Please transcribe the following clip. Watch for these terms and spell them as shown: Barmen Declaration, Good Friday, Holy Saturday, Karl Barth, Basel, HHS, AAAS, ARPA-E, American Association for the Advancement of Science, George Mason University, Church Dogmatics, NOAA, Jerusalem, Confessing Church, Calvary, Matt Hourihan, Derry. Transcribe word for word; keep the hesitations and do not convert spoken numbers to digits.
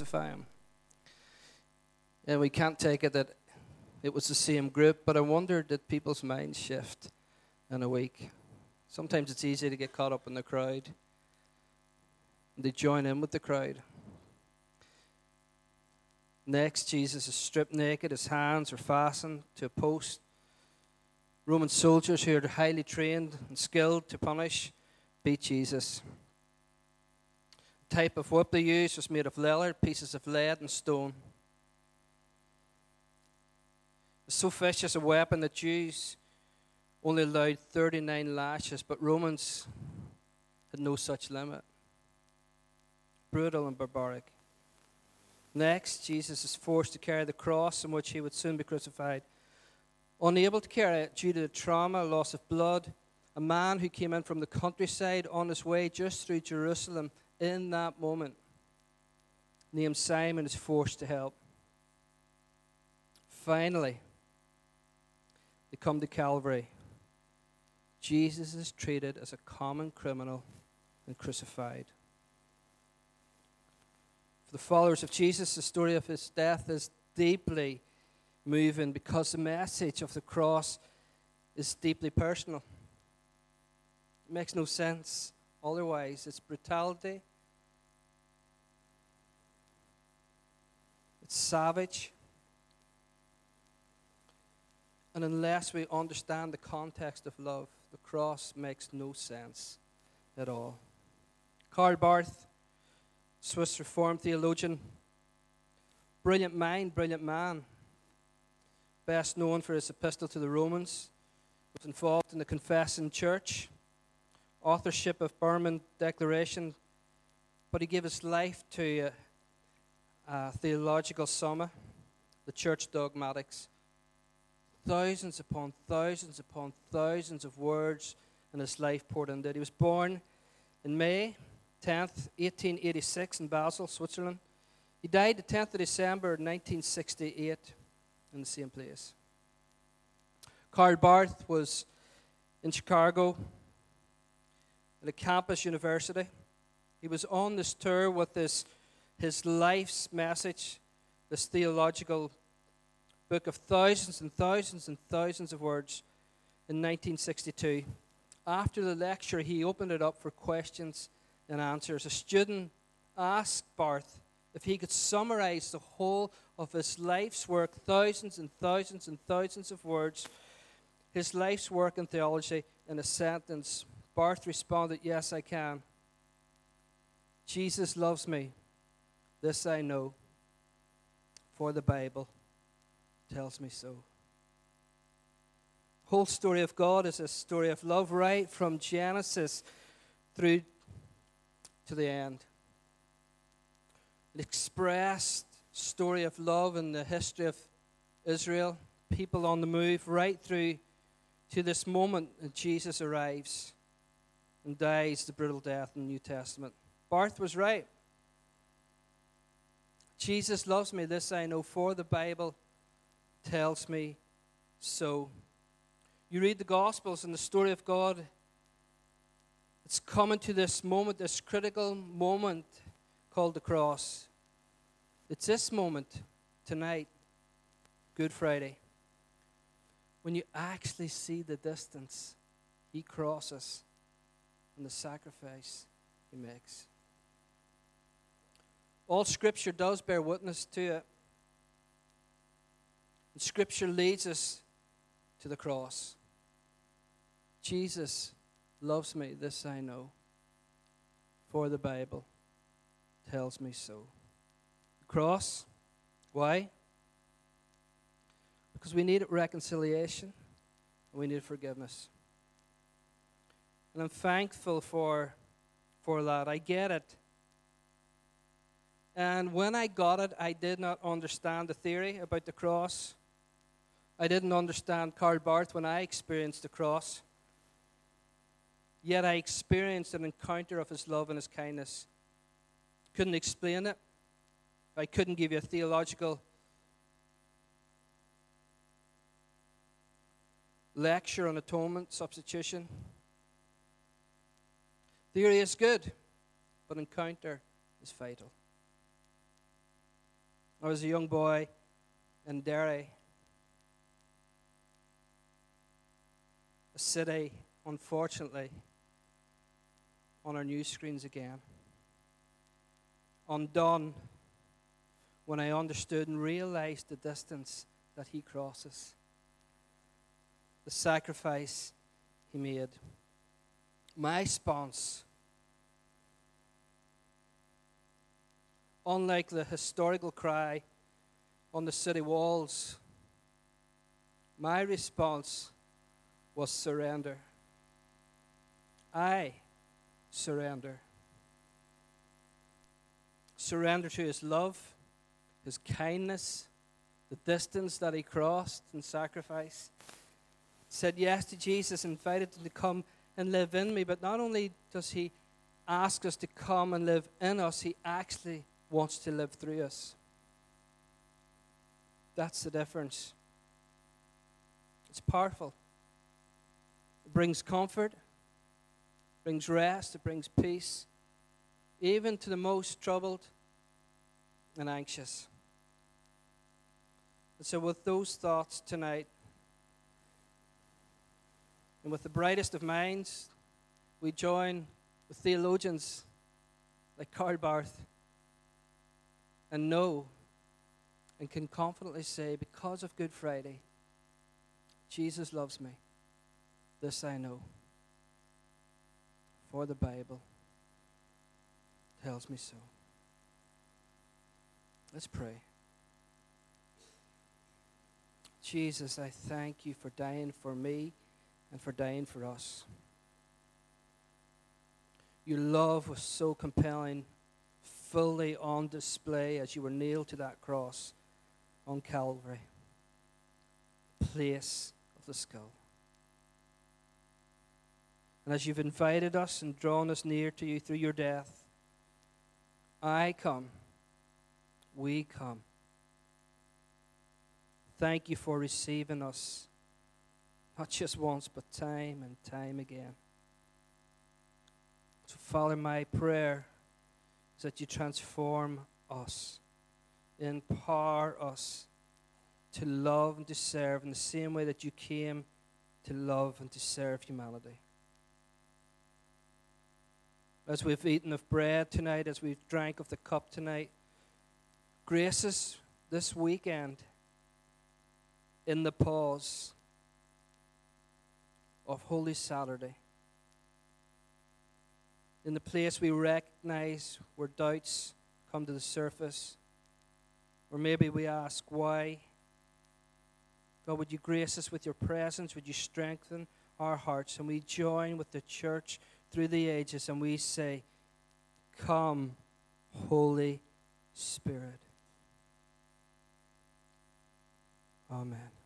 crucify him. And we can't take it that it was the same group, but I wonder did people's minds shift in a week? Sometimes it's easy to get caught up in the crowd. They join in with the crowd. Next, Jesus is stripped naked. His hands are fastened to a post. Roman soldiers who are highly trained and skilled to punish beat Jesus. The type of whip they used was made of leather, pieces of lead and stone. It's so vicious a weapon that Jews only allowed thirty-nine lashes, but Romans had no such limit. Brutal and barbaric. Next, Jesus is forced to carry the cross on which he would soon be crucified. Unable to carry it due to the trauma, loss of blood, a man who came in from the countryside on his way just through Jerusalem in that moment, named Simon, is forced to help. Finally, they come to Calvary. Jesus is treated as a common criminal and crucified. For the followers of Jesus, the story of his death is deeply moving because the message of the cross is deeply personal. It makes no sense otherwise. It's brutality. It's savage. And unless we understand the context of love, the cross makes no sense at all. Karl Barth, Swiss Reformed theologian, brilliant mind, brilliant man, best known for his epistle to the Romans, was involved in the Confessing Church, authorship of Barmen Declaration, but he gave his life to a, a theological summa, the Church Dogmatics. Thousands upon thousands upon thousands of words in his life poured into it. He was born in May tenth, eighteen eighty-six in Basel, Switzerland. He died the tenth of December, nineteen sixty-eight in the same place. Karl Barth was in Chicago at a campus university. He was on this tour with this, his life's message, this theological book of thousands and thousands and thousands of words in nineteen sixty-two. After the lecture, he opened it up for questions and answers. A student asked Barth if he could summarize the whole of his life's work, thousands and thousands and thousands of words, his life's work in theology, in a sentence. Barth responded, "Yes, I can. Jesus loves me. This I know, for the Bible tells me so." The whole story of God is a story of love, right from Genesis through to the end. It expressed the story of love in the history of Israel, people on the move, right through to this moment that Jesus arrives and dies the brutal death in the New Testament. Barth was right. Jesus loves me, this I know, for the Bible tells me so. You read the Gospels and the story of God, it's coming to this moment, this critical moment called the cross. It's this moment tonight, Good Friday, when you actually see the distance he crosses and the sacrifice he makes. All Scripture does bear witness to it. And Scripture leads us to the cross. Jesus loves me, this I know, for the Bible tells me so. The cross, why? Because we need reconciliation and we need forgiveness. And I'm thankful for, for that. I get it. And when I got it, I did not understand the theory about the cross. I didn't understand Karl Barth when I experienced the cross. Yet I experienced an encounter of his love and his kindness. Couldn't explain it. I couldn't give you a theological lecture on atonement, substitution. Theory is good, but encounter is vital. I was a young boy in Derry, a city, unfortunately, on our news screens again. Undone when I understood and realized the distance that he crosses, the sacrifice he made. My response, unlike the historical cry on the city walls, my response was surrender. I surrender. Surrender to his love, his kindness, the distance that he crossed in sacrifice. Said yes to Jesus, invited him to come and live in me. But not only does he ask us to come and live in us, he actually wants to live through us. That's the difference. It's powerful. It brings comfort, it brings rest, it brings peace, even to the most troubled and anxious. And so with those thoughts tonight, and with the brightest of minds, we join with theologians like Karl Barth and know and can confidently say, because of Good Friday, Jesus loves me. This I know, for the Bible tells me so. Let's pray. Jesus, I thank you for dying for me and for dying for us. Your love was so compelling, fully on display as you were nailed to that cross on Calvary, place of the skull. And as you've invited us and drawn us near to you through your death, I come, we come. Thank you for receiving us, not just once, but time and time again. So, Father, my prayer is that you transform us, empower us to love and to serve in the same way that you came to love and to serve humanity. As we've eaten of bread tonight, as we've drank of the cup tonight, grace us this weekend in the pause of Holy Saturday, in the place we recognize where doubts come to the surface, or maybe we ask why. God, would you grace us with your presence? Would you strengthen our hearts? And we join with the church through the ages and we say, come, Holy Spirit. Amen.